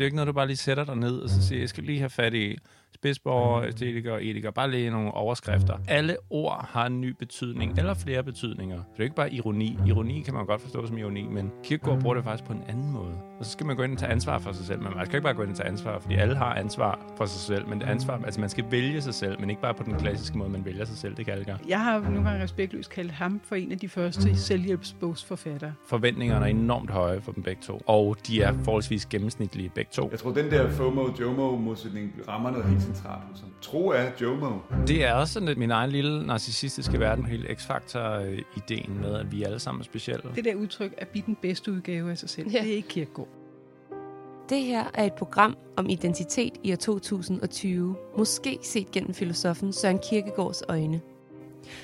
Det er jo ikke noget, du bare lige sætter dig ned og så siger, jeg skal lige have fat i spidsborger, æstetikere og etikere. Bare lige nogle overskrifter. Alle ord har en ny betydning, eller flere betydninger. Så det er ikke bare ironi. Ironi kan man godt forstå som ironi, men Kierkegaard bruger det faktisk på en anden måde. Og så skal man gå ind og tage ansvar for sig selv. Men man skal ikke bare gå ind og tage ansvar, fordi alle har ansvar for sig selv. Men det ansvar, altså man skal vælge sig selv, men ikke bare på den klassiske måde, man vælger sig selv. Det kan alle gøre. Jeg har nogle gange respektløst kaldt ham for en af de første selvhjælpsbogsforfattere. Forventningerne er enormt høje for dem begge to, og de er forholdsvis gennemsnitlige begge to. Jeg tror, den der FOMO-JOMO-modsætning rammer noget helt centralt hos ham. Tro er JOMO. Det er også sådan lidt min egen lille narcissistiske verden, hele X-Factor-ideen med, at vi alle sammen er specielle. Det der udtryk at blive den bedste udgave af sig selv, det er ikke Kierkegaard. Det her er et program om identitet i år 2020, måske set gennem filosofen Søren Kierkegaards øjne.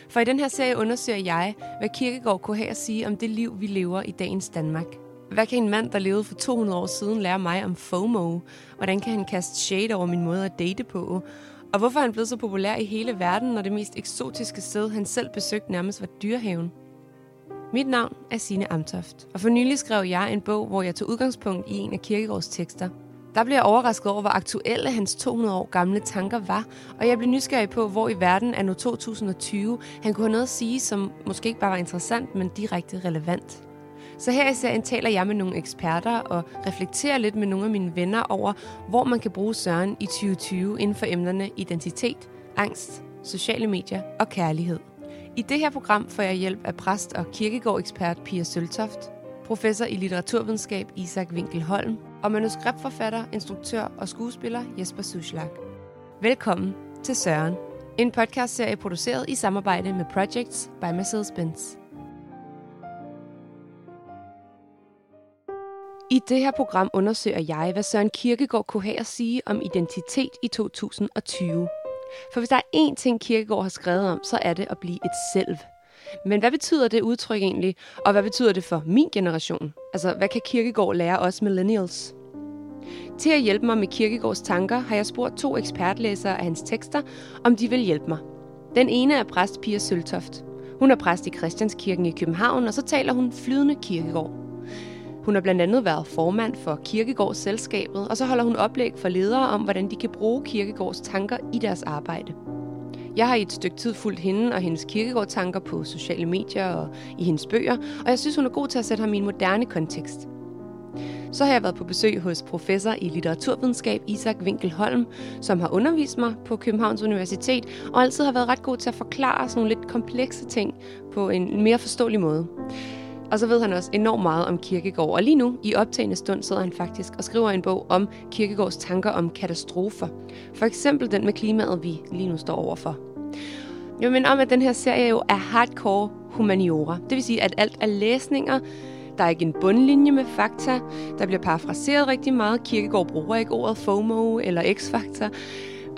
For i den her serie undersøger jeg, hvad Kierkegaard kunne have at sige om det liv, vi lever i dagens Danmark. Hvad kan en mand, der levede for 200 år siden, lære mig om FOMO? Hvordan kan han kaste shade over min måde at date på? Og hvorfor er han blevet så populær i hele verden, når det mest eksotiske sted, han selv besøgte, nærmest var Dyrehaven? Mit navn er Signe Amtoft, og for nylig skrev jeg en bog, hvor jeg tog udgangspunkt i en af Kierkegaards tekster. Der blev jeg overrasket over, hvor aktuelle hans 200 år gamle tanker var, og jeg blev nysgerrig på, hvor i verden anno 2020 han kunne have noget at sige, som måske ikke bare var interessant, men direkte relevant. Så her i serien taler jeg med nogle eksperter og reflekterer lidt med nogle af mine venner over, hvor man kan bruge Søren i 2020 inden for emnerne identitet, angst, sociale medier og kærlighed. I det her program får jeg hjælp af præst og Kierkegaard-ekspert Pia Søltoft, professor i litteraturvidenskab Isak Winkel Holm og manuskriptforfatter, instruktør og skuespiller Jesper Zuschlag. Velkommen til Søren, en podcastserie produceret i samarbejde med Projects by Mercedes-Benz. I det her program undersøger jeg, hvad Søren Kierkegaard kunne have at sige om identitet i 2020. For hvis der er én ting, Kierkegaard har skrevet om, så er det at blive et selv. Men hvad betyder det udtryk egentlig, og hvad betyder det for min generation? Altså, hvad kan Kierkegaard lære os millennials? Til at hjælpe mig med Kierkegaards tanker, har jeg spurgt to ekspertlæsere af hans tekster, om de vil hjælpe mig. Den ene er præst Pia Søltoft. Hun er præst i Christianskirken i København, og så taler hun flydende Kierkegaard. Hun har blandt andet været formand for Kierkegaardselskabet, og så holder hun oplæg for ledere om, hvordan de kan bruge Kierkegaards tanker i deres arbejde. Jeg har i et stykke tid fulgt hende og hendes Kierkegaard-tanker på sociale medier og i hendes bøger, og jeg synes, hun er god til at sætte ham i en moderne kontekst. Så har jeg været på besøg hos professor i litteraturvidenskab Isak Winkel Holm, som har undervist mig på Københavns Universitet og altid har været ret god til at forklare sådan nogle lidt komplekse ting på en mere forståelig måde. Og så ved han også enormt meget om Kierkegaard, og lige nu, i optagende stund, sidder han faktisk og skriver en bog om Kierkegaards tanker om katastrofer. For eksempel den med klimaet, vi lige nu står overfor. Jo, men om, at den her serie jo er hardcore humaniora. Det vil sige, at alt er læsninger, der er ikke en bundlinje med fakta, der bliver parafraseret rigtig meget, Kierkegaard bruger ikke ordet FOMO eller X-Factor.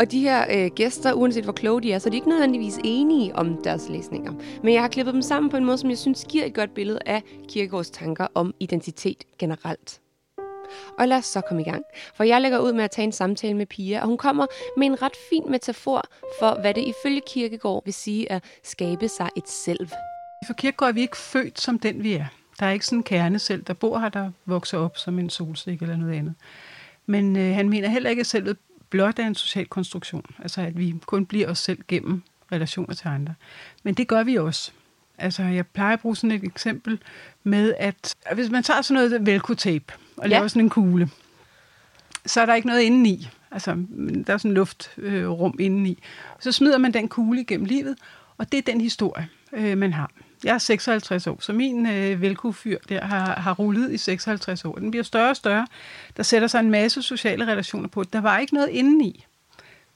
Og de her gæster, uanset hvor kloge de er, så er de ikke nødvendigvis enige om deres læsninger. Men jeg har klippet dem sammen på en måde, som jeg synes giver et godt billede af Kierkegaards tanker om identitet generelt. Og lad os så komme i gang. For jeg lægger ud med at tage en samtale med Pia, og hun kommer med en ret fin metafor for, hvad det ifølge Kierkegaard vil sige at skabe sig et selv. For Kierkegaard er vi ikke født som den, vi er. Der er ikke sådan en kerne selv, der bor her, der vokser op som en solstik eller noget andet. Men han mener heller ikke, at selvet blot er en social konstruktion, altså at vi kun bliver os selv gennem relationer til andre. Men det gør vi også. Altså jeg plejer at bruge sådan et eksempel med, at hvis man tager sådan noget velcro-tape og laver sådan en kugle, så er der ikke noget indeni. Altså der er sådan et luftrum indeni. Så smider man den kugle gennem livet, og det er den historie, man har. Jeg er 56 år, så min velcro-fyr der har rullet i 56 år. Den bliver større og større. Der sætter sig en masse sociale relationer på. Der var ikke noget indeni.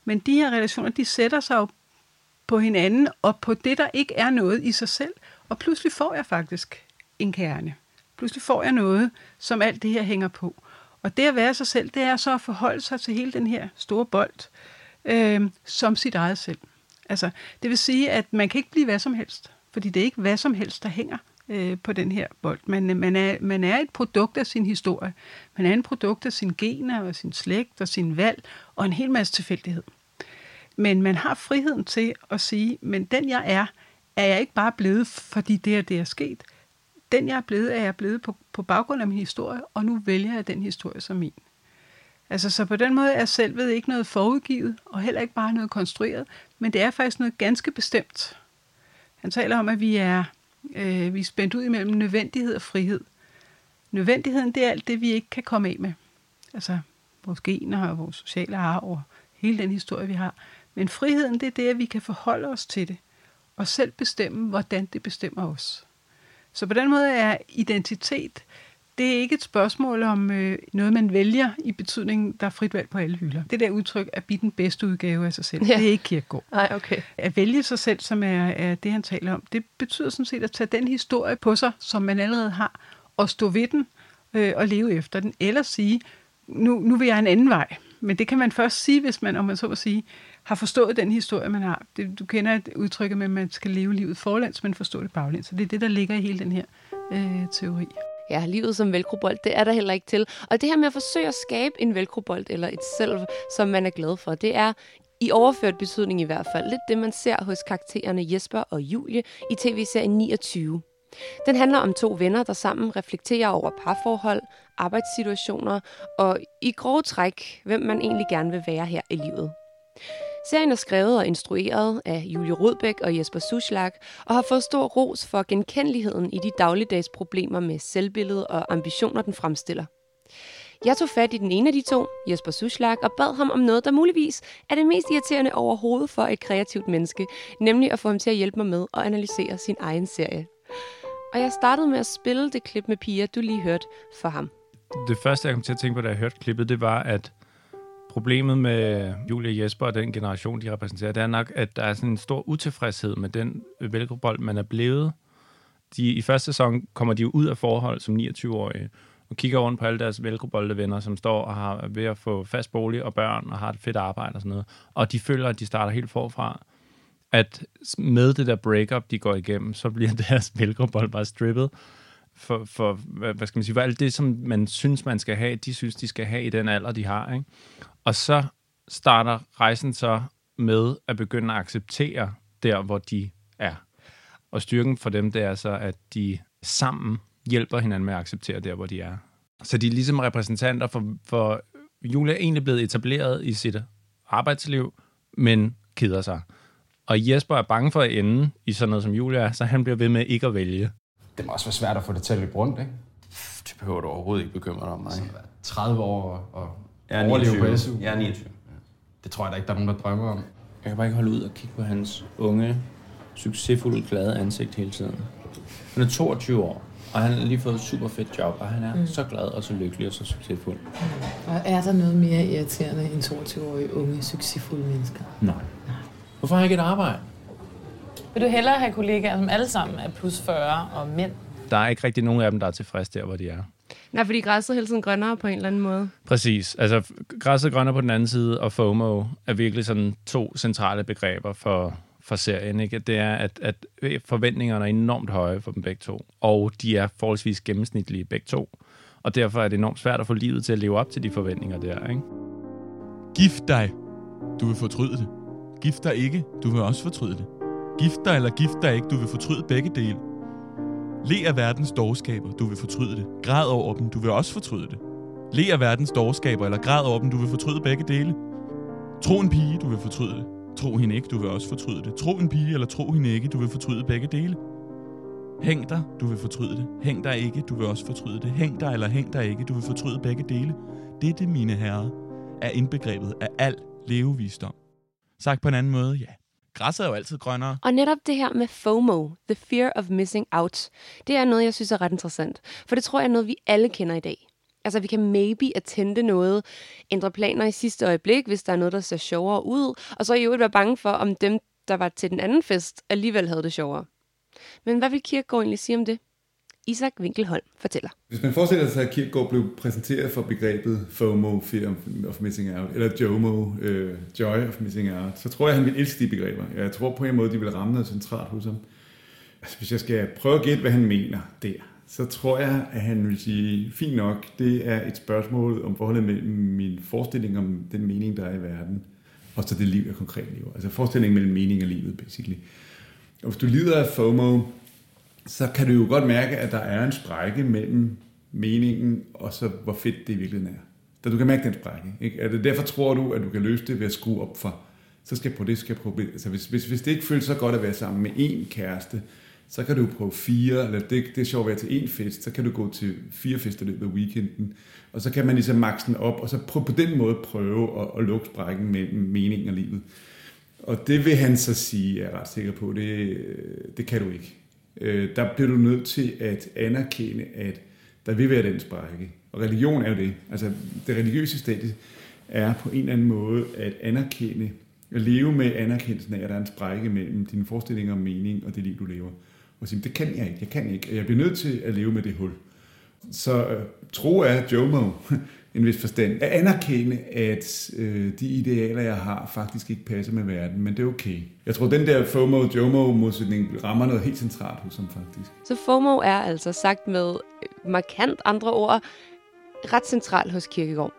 Men de her relationer, de sætter sig jo på hinanden og på det, der ikke er noget i sig selv. Og pludselig får jeg faktisk en kerne. Pludselig får jeg noget, som alt det her hænger på. Og det at være sig selv, det er så at forholde sig til hele den her store bold som sit eget selv. Altså, det vil sige, at man kan ikke blive hvad som helst. Fordi det er ikke hvad som helst, der hænger på den her bold. Man er et produkt af sin historie. Man er en produkt af sine gener og sin slægt og sin valg og en hel masse tilfældighed. Men man har friheden til at sige, men den jeg er, er jeg ikke bare blevet, fordi det og det er sket. Den jeg er blevet, er jeg blevet på baggrund af min historie, og nu vælger jeg den historie som min. Altså, så på den måde er selvet ikke noget forudgivet, og heller ikke bare noget konstrueret, men det er faktisk noget ganske bestemt. Han taler om, at vi er spændt ud imellem nødvendighed og frihed. Nødvendigheden, det er alt det, vi ikke kan komme af med. Altså vores gener og vores sociale arv og hele den historie, vi har. Men friheden, det er det, at vi kan forholde os til det, og selv bestemme, hvordan det bestemmer os. Så på den måde er identitet, det er ikke et spørgsmål om noget, man vælger i betydningen, der er frit valg på alle hylder. Det der udtryk at blive den bedste udgave af sig selv, ja. Det er ikke Kierkegaard. Nej, okay. At vælge sig selv, som er det, han taler om, det betyder sådan set at tage den historie på sig, som man allerede har, og stå ved den og leve efter den. Eller sige, nu vil jeg en anden vej. Men det kan man først sige, hvis man, om man så må sige, har forstået den historie, man har. Det, du kender et udtryk med, at man skal leve livet forlæns, men forstå det baglæns. Så det er det, der ligger i hele den her teori. Ja, livet som velcrobold, det er der heller ikke til. Og det her med at forsøge at skabe en velcrobold eller et selv, som man er glad for, det er i overført betydning i hvert fald lidt det, man ser hos karaktererne Jesper og Julie i tv-serien 29. Den handler om to venner, der sammen reflekterer over parforhold, arbejdssituationer og i grove træk, hvem man egentlig gerne vil være her i livet. Serien er skrevet og instrueret af Julie Rudbæk og Jesper Zuschlag og har fået stor ros for genkendeligheden i de dagligdags problemer med selvbillede og ambitioner, den fremstiller. Jeg tog fat i den ene af de to, Jesper Zuschlag, og bad ham om noget, der muligvis er det mest irriterende overhovedet for et kreativt menneske, nemlig at få ham til at hjælpe mig med at analysere sin egen serie. Og jeg startede med at spille det klip med Pia, du lige hørte, for ham. Det første, jeg kom til at tænke på, da jeg hørte klippet, det var, at problemet med Julie og Jesper og den generation, de repræsenterer, det er nok, at der er sådan en stor utilfredshed med den velcrobold, man er blevet. I første sæson kommer de jo ud af forhold som 29-årige og kigger rundt på alle deres velcrobolde venner, som står og har ved at få fast bolig og børn og har et fedt arbejde og sådan noget. Og de føler, at de starter helt forfra. At med det der breakup, de går igennem, så bliver deres velcrobold bare strippet. For hvad skal man sige, for alt det, som man synes, man skal have, de synes, de skal have i den alder, de har, ikke? Og så starter rejsen så med at begynde at acceptere der, hvor de er. Og styrken for dem, det er så, at de sammen hjælper hinanden med at acceptere der, hvor de er. Så de er ligesom repræsentanter for Julie er egentlig blevet etableret i sit arbejdsliv, men keder sig. Og Jesper er bange for at ende i sådan noget, som Julie er, så han bliver ved med ikke at vælge. Det må også være svært at få det til at løbe rundt, ikke? Det behøver du overhovedet ikke bekymre dig om, nej. 30 år og overleve på SU. Jeg er 29. Det tror jeg da ikke, der er nogen, der drømmer om. Jeg kan bare ikke holde ud og kigge på hans unge, succesfulde, glade ansigt hele tiden. Han er 22 år, og han har lige fået et super fedt job, og han er så glad og så lykkelig og så succesfuld. Og er der noget mere irriterende end 22-årige unge, succesfulde mennesker? Nej. Hvorfor har jeg ikke et arbejde? Vil du hellere have kollegaer, som alle sammen er plus 40 og mænd? Der er ikke rigtig nogen af dem, der er tilfredse der, hvor de er. Nej, fordi græsset er hele tiden grønnere på en eller anden måde. Præcis. Altså, græsset er grønnere på den anden side, og FOMO er virkelig sådan to centrale begreber for serien, ikke? Det er, at forventningerne er enormt høje for dem begge to, og de er forholdsvis gennemsnitlige begge to. Og derfor er det enormt svært at få livet til at leve op til de forventninger der, ikke? Gift dig. Du vil fortryde det. Gift dig ikke. Du vil også fortryde det. Gift dig eller gift dig ikke, du vil fortryde begge dele. Le af verdens dårskaber, du vil fortryde det. Græd over dem, du vil også fortryde det. Le af verdens dårskaber eller græd over dem, du vil fortryde begge dele. Tro en pige, du vil fortryde det. Tro hende ikke, du vil også fortryde det. Tro en pige eller tro hende ikke, du vil fortryde begge dele. Hæng dig, du vil fortryde det. Hæng dig ikke, du vil også fortryde det. Hæng dig eller hæng dig ikke, du vil fortryde begge dele. Dette, mine herrer, er indbegrebet af al levevisdom. Sagt på en anden måde, ja. Græsset er jo altid grønnere. Og netop det her med FOMO, the fear of missing out, det er noget, jeg synes er ret interessant. For det tror jeg er noget, vi alle kender i dag. Altså, vi kan maybe attende noget, ændre planer i sidste øjeblik, hvis der er noget, der ser sjovere ud, og så i øvrigt være bange for, om dem, der var til den anden fest, alligevel havde det sjovere. Men hvad vil Kierkegaard egentlig sige om det? Isak Winkel Holm fortæller. Hvis man forestiller sig, at Kierkegaard blev præsenteret for begrebet FOMO, Fear of Missing Out, eller JOMO, Joy of Missing Out, så tror jeg, han ville elske de begreber. Jeg tror på en måde, de ville ramme noget centralt hos ham. Altså, hvis jeg skal prøve at gætte, hvad han mener der, så tror jeg, at han vil sige, fint nok, det er et spørgsmål om forholdet mellem min forestilling om den mening, der er i verden, og så det liv, jeg konkret lever. Altså forestillingen mellem mening og livet, basically. Og hvis du lider af FOMO, så kan du jo godt mærke, at der er en sprække mellem meningen og så hvor fedt det i virkeligheden er. da du kan mærke den sprække, ikke? Er det derfor tror du, at du kan løse det ved at skrue op for, så skal jeg prøve det, skal jeg prøve det. Altså, hvis det ikke føles så godt at være sammen med én kæreste, så kan du prøve 4, eller det er sjovt at være til 1 fest, så kan du gå til 4 fester i løbet af weekenden, og så kan man ligesom maksen op, og så på den måde prøve at lukke sprækken mellem meningen og livet. Og det vil han så sige, jeg er ret sikker på, det kan du ikke. Der bliver du nødt til at anerkende, at der vil være den sprække. Og religion er jo det. Altså det religiøse stadie er på en eller anden måde at anerkende, at leve med anerkendelsen af, at der er en sprække mellem dine forestillinger om mening og det liv, du lever. Og sige, det kan jeg ikke, og jeg bliver nødt til at leve med det hul. Så tro er JOMO, en vis forstand. At anerkende, at de idealer, jeg har, faktisk ikke passer med verden, men det er okay. Jeg tror, den der FOMO-JOMO-modsætning rammer noget helt centralt hos ham faktisk. Så FOMO er altså sagt med markant andre ord ret central hos Kierkegaard.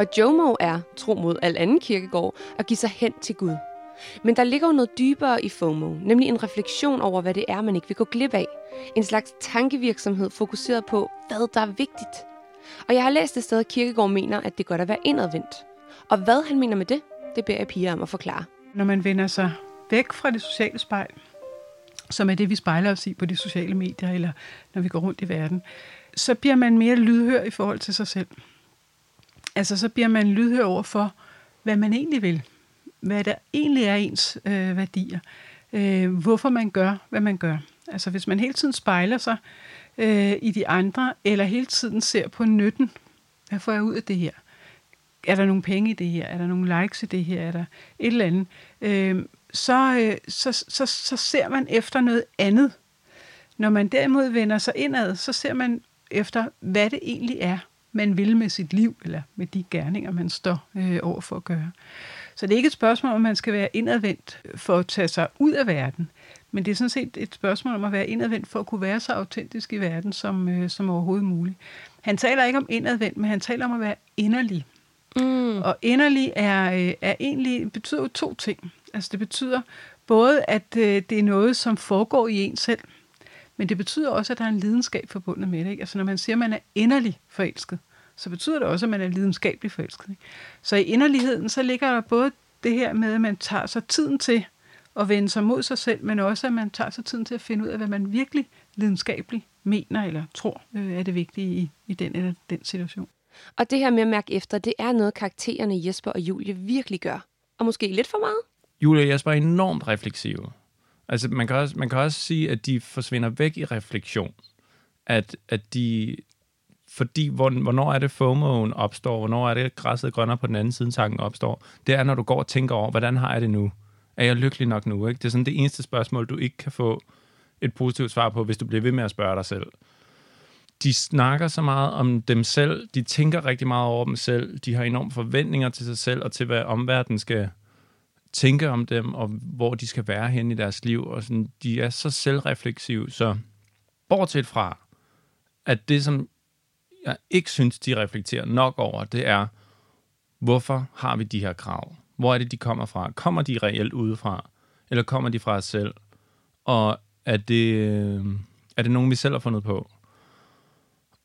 Og JOMO er, tro mod al anden Kierkegaard, at give sig hen til Gud. Men der ligger jo noget dybere i FOMO, nemlig en refleksion over, hvad det er, man ikke vil gå glip af. En slags tankevirksomhed fokuseret på, hvad der er vigtigt. Og jeg har læst et sted, at Kierkegaard mener, at det godt at være indadvendt. Og hvad han mener med det, det beder jeg Pia om at forklare. Når man vender sig væk fra det sociale spejl, som er det, vi spejler os i på de sociale medier, eller når vi går rundt i verden, så bliver man mere lydhør i forhold til sig selv. Altså, så bliver man lydhør over for, hvad man egentlig vil. Hvad der egentlig er ens værdier. Hvorfor man gør, hvad man gør. Altså, hvis man hele tiden spejler sig i de andre, eller hele tiden ser på nytten. Hvad får jeg ud af det her? Er der nogle penge i det her? Er der nogle likes i det her? Er der et eller andet? Så ser man efter noget andet. Når man derimod vender sig indad, så ser man efter, hvad det egentlig er, man vil med sit liv, eller med de gerninger, man står over for at gøre. Så det er ikke et spørgsmål, om man skal være indadvendt for at tage sig ud af verden, men det er sådan set et spørgsmål om at være indadvendt for at kunne være så autentisk i verden som overhovedet muligt. Han taler ikke om indadvendt, men han taler om at være inderlig. Mm. Og inderlig er egentlig, betyder jo 2 ting. Altså det betyder både, at det er noget, som foregår i en selv, men det betyder også, at der er en lidenskab forbundet med det. Ikke? Altså når man siger, at man er inderlig forelsket, så betyder det også, at man er lidenskabeligt forelsket. Ikke? Så i inderligheden, så ligger der både det her med, at man tager sig tiden til at vende sig mod sig selv, men også, at man tager sig tiden til at finde ud af, hvad man virkelig lidenskabeligt mener eller tror er det vigtige i den eller den situation. Og det her med at mærke efter, det er noget, karaktererne Jesper og Julie virkelig gør. Og måske lidt for meget? Julie og Jesper er enormt refleksive. Altså, man kan også sige, at de forsvinder væk i refleksion. At de... Fordi, hvornår er det FOMO'en opstår? Hvornår er det græsset grønner på den anden side, tanken opstår? Det er, når du går og tænker over, hvordan har jeg det nu? Er jeg lykkelig nok nu? Ikke? Det er sådan det eneste spørgsmål, du ikke kan få et positivt svar på, hvis du bliver ved med at spørge dig selv. De snakker så meget om dem selv. De tænker rigtig meget over dem selv. De har enorme forventninger til sig selv, og til hvad omverdenen skal tænke om dem, og hvor de skal være henne i deres liv. Og sådan, de er så selvrefleksive. Så bortset fra, at det, som jeg ikke synes, de reflekterer nok over, det er, hvorfor har vi de her krav? Hvor er det, de kommer fra? Kommer de reelt udefra? Eller kommer de fra os selv? Og er det nogen, vi selv har fundet på?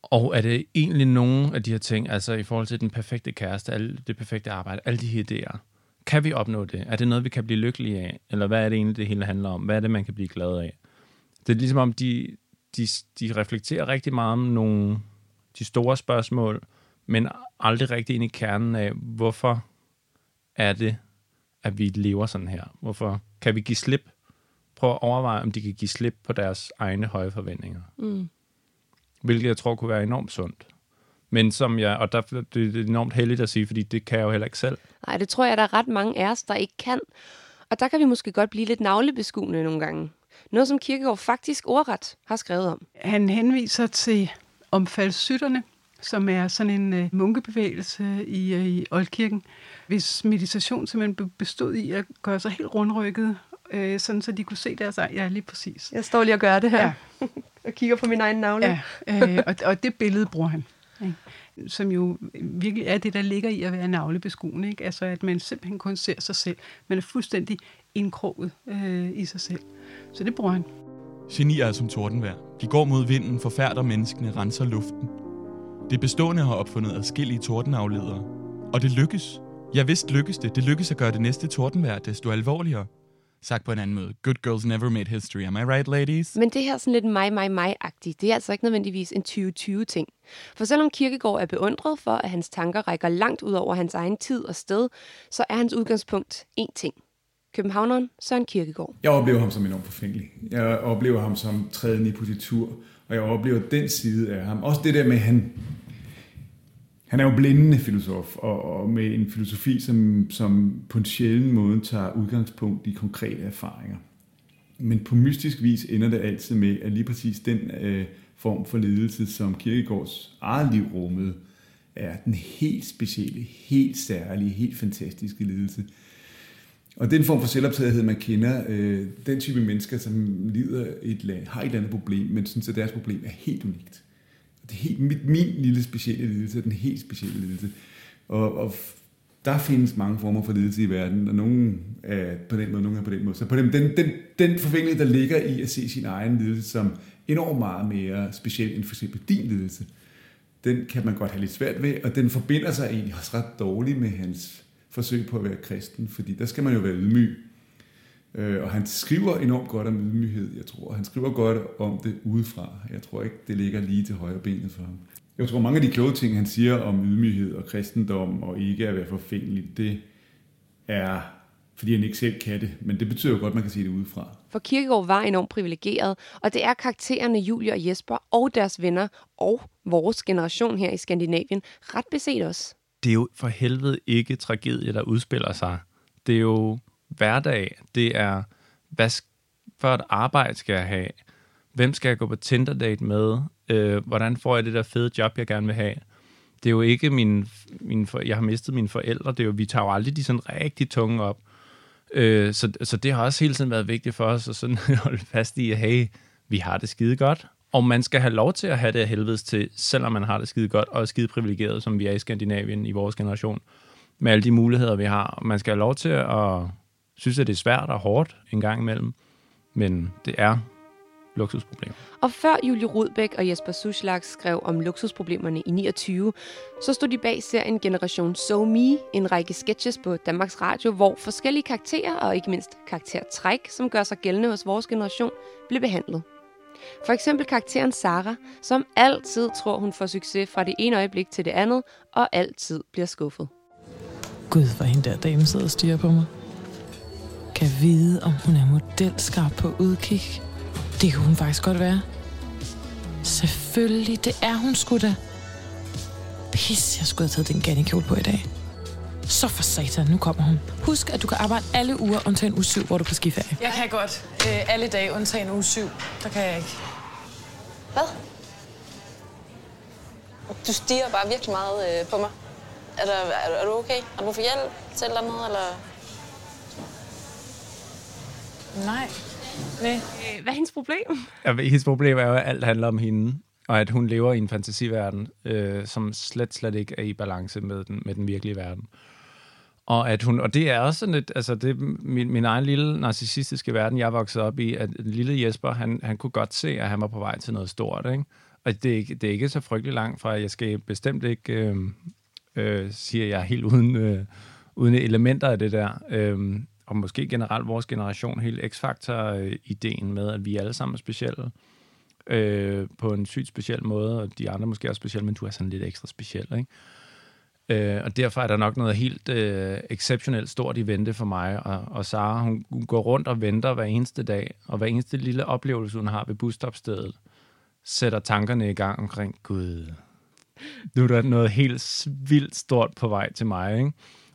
Og er det egentlig nogen af de her ting, altså i forhold til den perfekte kæreste, det perfekte arbejde, alle de her idéer, kan vi opnå det? Er det noget, vi kan blive lykkelige af? Eller hvad er det egentlig, det hele handler om? Hvad er det, man kan blive glad af? Det er ligesom om, de reflekterer rigtig meget om nogle... de store spørgsmål, men aldrig rigtig ind i kernen af, hvorfor er det, at vi lever sådan her? Hvorfor kan vi give slip? Prøv at overveje, om de kan give slip på deres egne høje forventninger. Mm. Hvilket jeg tror kunne være enormt sundt. Men som jeg, og derfor, det er enormt heldigt at sige, fordi det kan jeg jo heller ikke selv. Nej, det tror jeg, der er ret mange af os, der ikke kan. Og der kan vi måske godt blive lidt naglebeskuende nogle gange. Noget, som Kierkegaard faktisk ordret har skrevet om. Han henviser til... om falsytterne, som er sådan en munkebevægelse i oldkirken, hvis meditation simpelthen bestod i at gøre sig helt rundrykket, sådan så de kunne se deres egen. Ja, lige præcis. Jeg står lige og gør det her, ja. Og kigger på min egen navle. Ja, og det billede bruger han, ikke? Som jo virkelig er det, der ligger i at være navlebeskuende, ikke? Altså at man simpelthen kun ser sig selv, man er fuldstændig indkroget i sig selv. Så det bruger han. Genier er som tordenvejr. De går mod vinden, forfærder menneskene, renser luften. Det bestående har opfundet adskillige tordenafledere. Og det lykkes. Jeg vidste lykkes det. Det lykkes at gøre det næste tordenvejr desto alvorligere. Sagt på en anden måde. Good girls never made history. Am I right, ladies? Men det her sådan lidt mig-agtigt, det er altså ikke nødvendigvis en 2020-ting. For selvom Kierkegaard er beundret for, at hans tanker rækker langt ud over hans egen tid og sted, så er hans udgangspunkt én ting. Københavneren Søren Kierkegaard. Jeg oplever ham som enormt forfængelig. Jeg oplever ham som træden i positur, og jeg oplever den side af ham. Også det der med, at han er jo blændende filosof, og med en filosofi, som på en sjælden måde tager udgangspunkt i konkrete erfaringer. Men på mystisk vis ender det altid med, at lige præcis den form for ledelse, som Kierkegaards eget liv rummede, er den helt specielle, helt særlige, helt fantastiske ledelse. Og den form for selvoptagethed, man kender, den type mennesker, som lider har et eller andet problem, men synes, at deres problem er helt unikt. Det er helt min lille specielle lidelse, den helt specielle lidelse. Og der findes mange former for lidelse i verden, og nogen er på den måde, nogen er på den måde. Så på den forfængelighed, der ligger i at se sin egen lidelse som enormt meget mere speciel end for eksempel din lidelse, den kan man godt have lidt svært ved, og den forbinder sig egentlig også ret dårligt med hans forsøg på at være kristen, fordi der skal man jo være ydmyg. Og han skriver enormt godt om ydmyghed, jeg tror. Han skriver godt om det udefra. Jeg tror ikke, det ligger lige til højre benet for ham. Jeg tror, mange af de kloge ting, han siger om ydmyghed og kristendom og ikke at være forfængelig, det er, fordi han ikke selv kan det. Men det betyder jo godt, man kan se det udefra. For Kierkegaard var enormt privilegeret, og det er karaktererne Julie og Jesper og deres venner og vores generation her i Skandinavien ret beset os. Det er jo for helvede ikke tragedie, der udspiller sig. Det er jo hverdag, det er, hvad for et arbejde skal jeg have? Hvem skal jeg gå på Tinder-date med? Hvordan får jeg det der fede job, jeg gerne vil have? Det er jo ikke jeg har mistet mine forældre, det er jo, vi tager jo aldrig de sådan rigtig tunge op. Så det har også hele tiden været vigtigt for os, at sådan holde fast i, at hey, vi har det skide godt. Og man skal have lov til at have det af helvedes til, selvom man har det skide godt, og er skide privilegeret, som vi er i Skandinavien i vores generation, med alle de muligheder, vi har. Man skal have lov til at synes, at det er svært og hårdt en gang imellem, men det er luksusproblemer. Og før Julie Rudbæk og Jesper Zuschlag skrev om luksusproblemerne i 29, så stod de bag serien Generation So Me, en række sketches på Danmarks Radio, hvor forskellige karakterer og ikke mindst karaktertræk, som gør sig gældende hos vores generation, blev behandlet. For eksempel karakteren Sara, som altid tror, hun får succes fra det ene øjeblik til det andet, og altid bliver skuffet. Gud, hvor hende der dame sidder og stiger på mig. Kan vide, om hun er modelskarp på udkig. Det kunne hun faktisk godt være. Selvfølgelig, det er hun sgu da. Pis, jeg skulle have taget den gannekjole på i dag. Så for satan, nu kommer hun. Husk, at du kan arbejde alle uger, undtagen uge 7, hvor du er på skiferie. Jeg kan godt. Alle dage, undtagen uge 7. Der kan jeg ikke. Hvad? Du stiger bare virkelig meget på mig. Er du okay? Har du brug for hjælp til et eller andet, eller? Nej. Hvad er hendes problem? Ja, hendes problem er jo, at alt handler om hende, og at hun lever i en fantasiverden, som slet ikke er i balance med den virkelige verden. Og at hun, og det er også sådan lidt, altså det er min egen lille narcissistiske verden, jeg voksede op i, at lille Jesper, han kunne godt se, at han var på vej til noget stort, ikke? Og det er ikke så frygtelig langt fra, at jeg skal bestemt ikke siger jeg helt uden elementer af det der. Og måske generelt vores generation, hele X-Factor-ideen med, at vi alle sammen er specielle på en sygt speciel måde, og de andre måske også specielle, men du er sådan lidt ekstra speciel, ikke? Og derfor er der nok noget helt exceptionelt stort i vente for mig, og Sara, hun går rundt og venter hver eneste dag, og hver eneste lille oplevelse, hun har ved busstopstedet, sætter tankerne i gang omkring, gud, nu er der noget helt vildt stort på vej til mig, ikke?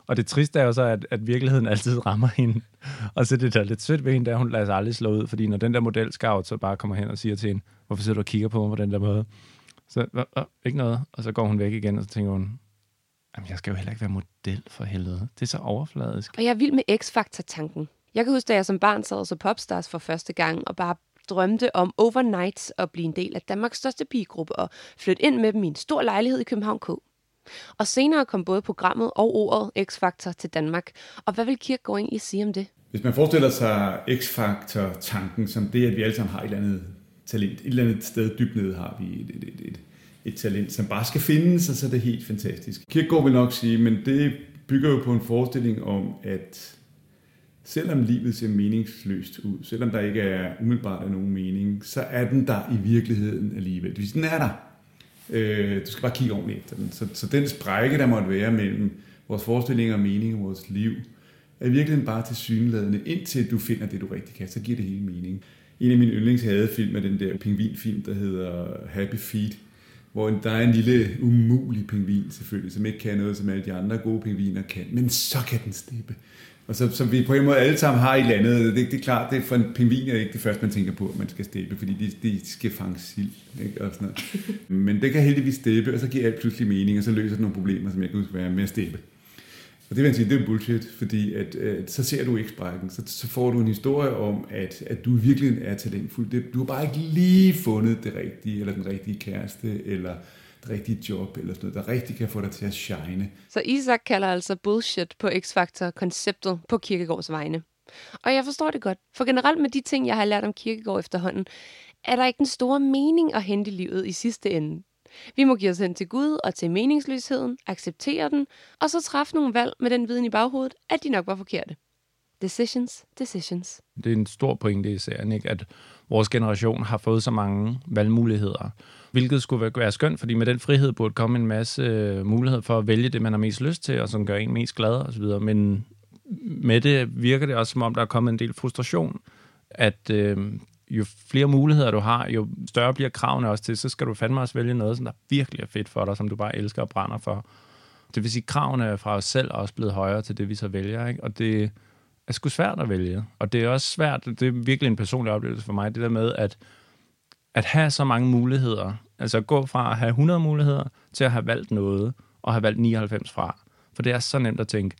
Og det triste er jo så, at virkeligheden altid rammer hende. Og så det der lidt sødt ved hende, der hun lader sig aldrig slå ud, fordi når den der modelscout så bare kommer hen og siger til hende, hvorfor sidder du og kigger på mig på den der måde? Så ikke noget. Og så går hun væk igen, og så tænker hun, jamen jeg skal jo heller ikke være model for helvede. Det er så overfladisk. Og jeg er vild med X-Factor-tanken. Jeg kan huske, da jeg som barn sad og så Popstars for første gang, og bare drømte om overnights og blive en del af Danmarks største pigegruppe, og flytte ind med dem i en stor lejlighed i København K. Og senere kom både programmet og ordet X-Factor til Danmark. Og hvad vil Kierkegaard egentlig sige om det? Hvis man forestiller sig X-Factor-tanken som det, at vi alle sammen har et eller andet talent, et eller andet sted dybt nede har vi et et talent, som bare skal findes, og så er det helt fantastisk. Kierkegaard vil nok sige, men det bygger jo på en forestilling om, at selvom livet ser meningsløst ud, selvom der ikke er umiddelbart nogen mening, så er den der i virkeligheden alligevel. Det vil sige, den er der. Du skal bare kigge ordentligt efter den. Så den sprække, der måtte være mellem vores forestillinger og mening og vores liv, er virkelig bare tilsyneladende, indtil du finder det, du rigtig kan, så giver det hele mening. En af mine yndlingshadefilm er den der pingvinfilm, der hedder Happy Feet, hvor der er en lille umulig pingvin selvfølgelig, som ikke kan noget, som alle de andre gode pingviner kan, men så kan den slippe. Og så vi på en måde alle sammen har i landet, det er klart, det er for en pingvin er ikke det første, man tænker på, at man skal steppe, fordi de skal fange sild, ikke? Og sådan noget. Men det kan heldigvis steppe, og så giver alt pludselig mening, og så løser det nogle problemer, som jeg kan huske, hvad jeg med at steppe. Og det vil jeg sige, det er bullshit, fordi at så ser du ikke sprækken, så får du en historie om, at du virkelig er talentfuld. Du har bare ikke lige fundet det rigtige, eller den rigtige kæreste, eller det rigtige job, eller sådan noget, der rigtig kan få dig til at shine. Så Isak kalder altså bullshit på X-Factor-konceptet på Kierkegaards vegne. Og jeg forstår det godt, for generelt med de ting, jeg har lært om Kierkegaard efterhånden, er der ikke den store mening at hente livet i sidste ende. Vi må give os hen til Gud og til meningsløsheden, acceptere den, og så træffe nogle valg med den viden i baghovedet, at de nok var forkerte. Decisions, decisions. Det er en stor pointe i serien, ikke? At vores generation har fået så mange valgmuligheder, hvilket skulle være skønt, fordi med den frihed burde komme en masse muligheder for at vælge det, man har mest lyst til, og som gør en mest glad osv. Men med det virker det også, som om der er kommet en del frustration, at jo flere muligheder du har, jo større bliver kravene også til, så skal du fandme også vælge noget, som der virkelig er fedt for dig, som du bare elsker og brænder for. Det vil sige, at kravene fra os selv er også blevet højere til det, vi så vælger, ikke? Og det er sgu svært at vælge. Og det er også svært, det er virkelig en personlig oplevelse for mig, det der med at have så mange muligheder, altså at gå fra at have 100 muligheder, til at have valgt noget, og have valgt 99 fra. For det er så nemt at tænke,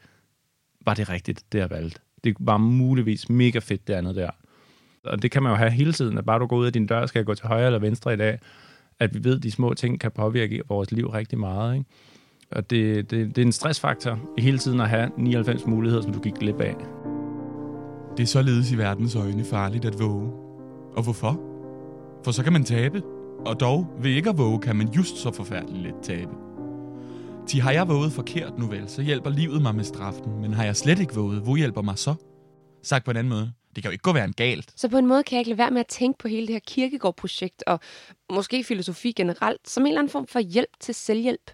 var det rigtigt, det jeg valgte? Det var muligvis mega fedt, det andet der. Og det kan man jo have hele tiden, at bare du går ud af din dør, skal jeg gå til højre eller venstre i dag, at vi ved, at de små ting kan påvirke vores liv rigtig meget, ikke? Og det er en stressfaktor hele tiden at have 99 muligheder, som du gik glip af. Det er således i verdens øjne farligt at våge. Og hvorfor? For så kan man tabe. Og dog, ved ikke at våge, kan man just så forfærdeligt lidt tabe. Ti har jeg våget forkert nu vel, så hjælper livet mig med straffen. Men har jeg slet ikke våget, hvor hjælper mig så? Sagt på en anden måde. Det kan jo ikke gå være en galt. Så på en måde kan jeg ikke lade være med at tænke på hele det her Kierkegaard-projekt og måske filosofi generelt som en eller anden form for hjælp til selvhjælp.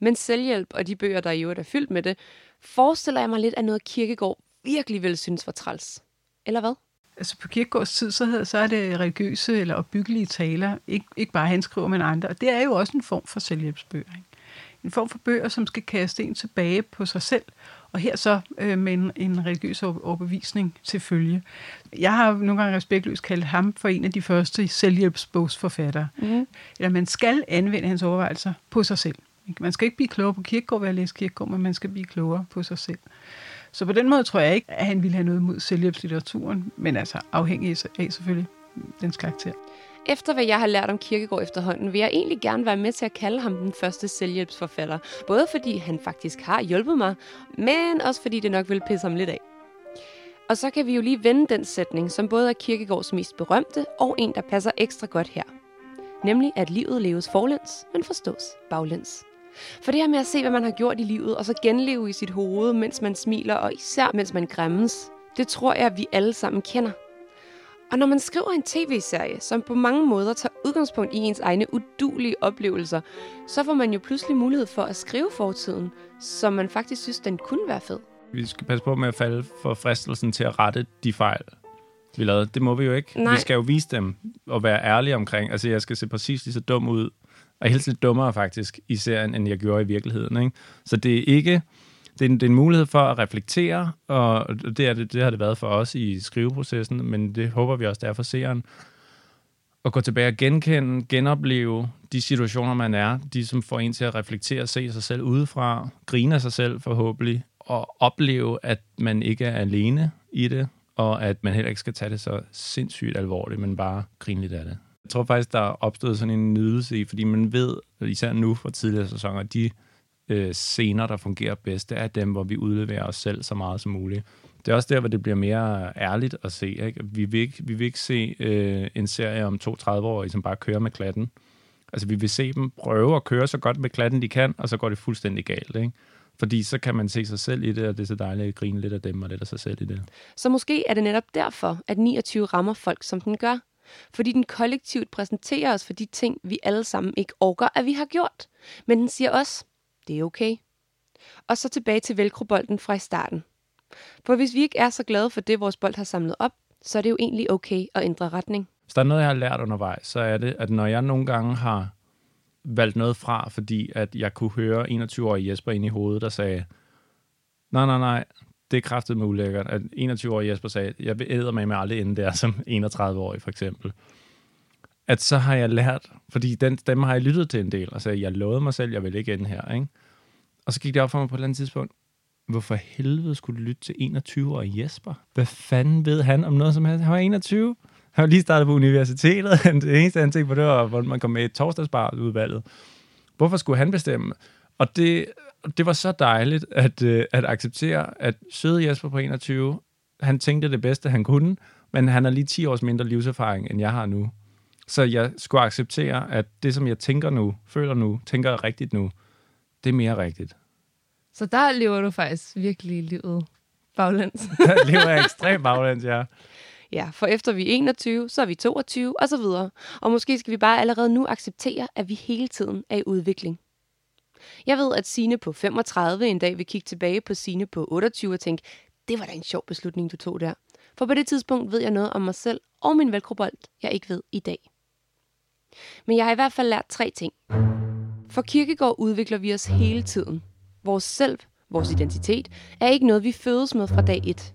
Men selvhjælp og de bøger, der i øvrigt er fyldt med det, forestiller jeg mig lidt af noget Kierkegaard virkelig ville synes var træls. Eller hvad? Altså på Kierkegaards tid, så er det religiøse eller opbyggelige taler. Ikke bare han skriver, men andre. Og det er jo også en form for selvhjælpsbøger, ikke? En form for bøger, som skal kaste en tilbage på sig selv, og her så med en religiøs overbevisning til følge. Jeg har nogle gange respektløst kaldt ham for en af de første selvhjælpsbogsforfattere. Mm. Eller man skal anvende hans overvejelser på sig selv. Man skal ikke blive klogere på Kierkegaard ved at læse Kierkegaard, men man skal blive klogere på sig selv. Så på den måde tror jeg ikke, at han ville have noget mod selvhjælpslitteraturen, men altså afhængig af selvfølgelig dens karakter. Efter hvad jeg har lært om Kierkegaard efterhånden, vil jeg egentlig gerne være med til at kalde ham den første selvhjælpsforfatter. Både fordi han faktisk har hjulpet mig, men også fordi det nok vil pisse ham lidt af. Og så kan vi jo lige vende den sætning, som både er Kierkegaards mest berømte og en, der passer ekstra godt her. Nemlig at livet leves forlæns, men forstås baglæns. For det her med at se, hvad man har gjort i livet, og så genleve i sit hoved, mens man smiler og især mens man græmmes, det tror jeg, at vi alle sammen kender. Og når man skriver en tv-serie, som på mange måder tager udgangspunkt i ens egne udulige oplevelser, så får man jo pludselig mulighed for at skrive fortiden, som man faktisk synes, den kunne være fed. Vi skal passe på med at falde for fristelsen til at rette de fejl, vi lavede. Det må vi jo ikke. Nej. Vi skal jo vise dem og være ærlige omkring. Altså, jeg skal se præcis lige så dum ud, og helst lidt dummere faktisk i serien, end jeg gjorde i virkeligheden, ikke? Så det er ikke... Det er en mulighed for at reflektere, og det har det været for os i skriveprocessen, men det håber vi også, der er for seeren. At gå tilbage og genkende, genopleve de situationer, man er, de som får en til at reflektere og se sig selv udefra, grine af sig selv forhåbentlig, og opleve, at man ikke er alene i det, og at man heller ikke skal tage det så sindssygt alvorligt, men bare grine lidt af det. Jeg tror faktisk, der er opstået sådan en nydelse i, fordi man ved, især nu fra tidligere sæsoner, at de scener, der fungerer bedst, det er dem, hvor vi udleverer os selv så meget som muligt. Det er også der, hvor det bliver mere ærligt at se, ikke? Vi vil ikke se en serie om 32 år, som bare kører med klatten, Altså, vi vil se dem prøve at køre så godt med klatten, de kan, og så går det fuldstændig galt, ikke? Fordi så kan man se sig selv i det, og det er så dejligt at grine lidt af dem og lidt af sig selv i det. Så måske er det netop derfor, at 29 rammer folk, som den gør. Fordi den kollektivt præsenterer os for de ting, vi alle sammen ikke orker, at vi har gjort. Men den siger også, det er okay. Og så tilbage til velcrobolden fra i starten. For hvis vi ikke er så glade for det, vores bold har samlet op, så er det jo egentlig okay at ændre retning. Hvis der er noget, jeg har lært undervejs, så er det, at når jeg nogle gange har valgt noget fra, fordi at jeg kunne høre 21-årige Jesper inde i hovedet, der sagde, nej, det er kraftigt med ulækkert. At 21-årige Jesper sagde, jeg vil eddermame aldrig ende der som 31-årig, for eksempel. At så har jeg lært, fordi den stemme har jeg lyttet til en del, og sagde, jeg lovede mig selv, jeg vil ikke ende her, ikke? Og så gik det op for mig på et eller andet tidspunkt, hvorfor helvede skulle du lytte til 21-årige Jesper? Hvad fanden ved han om noget som helst? Han var 21. Han var lige startet på universitetet. Det eneste, han tænkte på, det var, hvordan man kom med i torsdagsbarudvalget. Hvorfor skulle han bestemme? Og det var så dejligt at acceptere, at søde Jesper på 21, han tænkte det bedste, han kunne, men han har lige 10 års mindre livserfaring, end jeg har nu. Så jeg skulle acceptere, at det, som jeg tænker nu, føler nu, tænker rigtigt nu, det er mere rigtigt. Så der lever du faktisk virkelig livet baglæns. Der lever jeg ekstremt baglæns, ja. Ja, for efter vi er 21, så er vi 22 og så videre. Og måske skal vi bare allerede nu acceptere, at vi hele tiden er i udvikling. Jeg ved, at Signe på 35 en dag vil kigge tilbage på Signe på 28 og tænke, det var da en sjov beslutning, du tog der. For på det tidspunkt ved jeg noget om mig selv og min velcrobold, jeg ikke ved i dag. Men jeg har i hvert fald lært 3 ting. For Kierkegaard udvikler vi os hele tiden. Vores selv, vores identitet, er ikke noget, vi fødes med fra dag 1.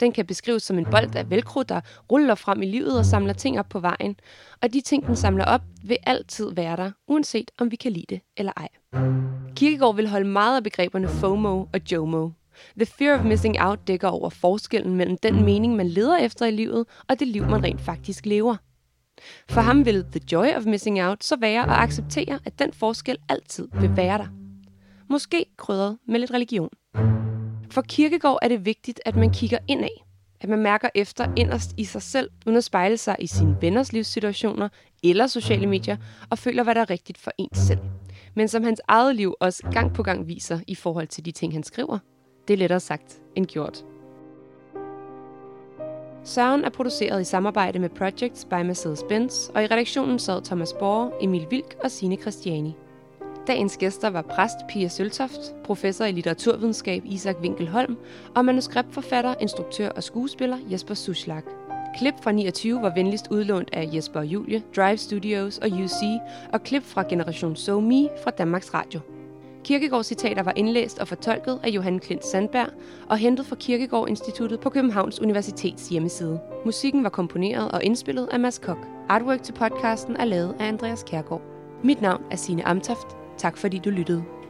Den kan beskrives som en bold af velcro, der ruller frem i livet og samler ting op på vejen. Og de ting, den samler op, vil altid være der, uanset om vi kan lide det eller ej. Kierkegaard vil holde meget af begreberne FOMO og JOMO. The fear of missing out dækker over forskellen mellem den mening, man leder efter i livet, og det liv, man rent faktisk lever. For ham vil the joy of missing out så være at acceptere, at den forskel altid vil være der. Måske krydret med lidt religion. For Kierkegaard er det vigtigt, at man kigger indad. At man mærker efter inderst i sig selv, uden at spejle sig i sine venners livssituationer eller sociale medier, og føler, hvad der er rigtigt for ens selv. Men som hans eget liv også gang på gang viser i forhold til de ting, han skriver. Det er lettere sagt end gjort. Søren er produceret i samarbejde med Projects by Mercedes-Benz, og i redaktionen sad Thomas Borg, Emil Wilk og Signe Christiani. Dagens gæster var præst Pia Søltoft, professor i litteraturvidenskab Isak Winkel Holm og manuskriptforfatter, instruktør og skuespiller Jesper Zuschlag. Klip fra 29 var venligst udlånt af Jesper og Julie, Drive Studios og UC, og klip fra Generation So Me fra Danmarks Radio. Kierkegaards citater var indlæst og fortolket af Johan Klint Sandberg og hentet fra Kierkegaard Instituttet på Københavns Universitets hjemmeside. Musikken var komponeret og indspillet af Mads Kok. Artwork til podcasten er lavet af Andreas Kærgaard. Mit navn er Signe Amtoft. Tak fordi du lyttede.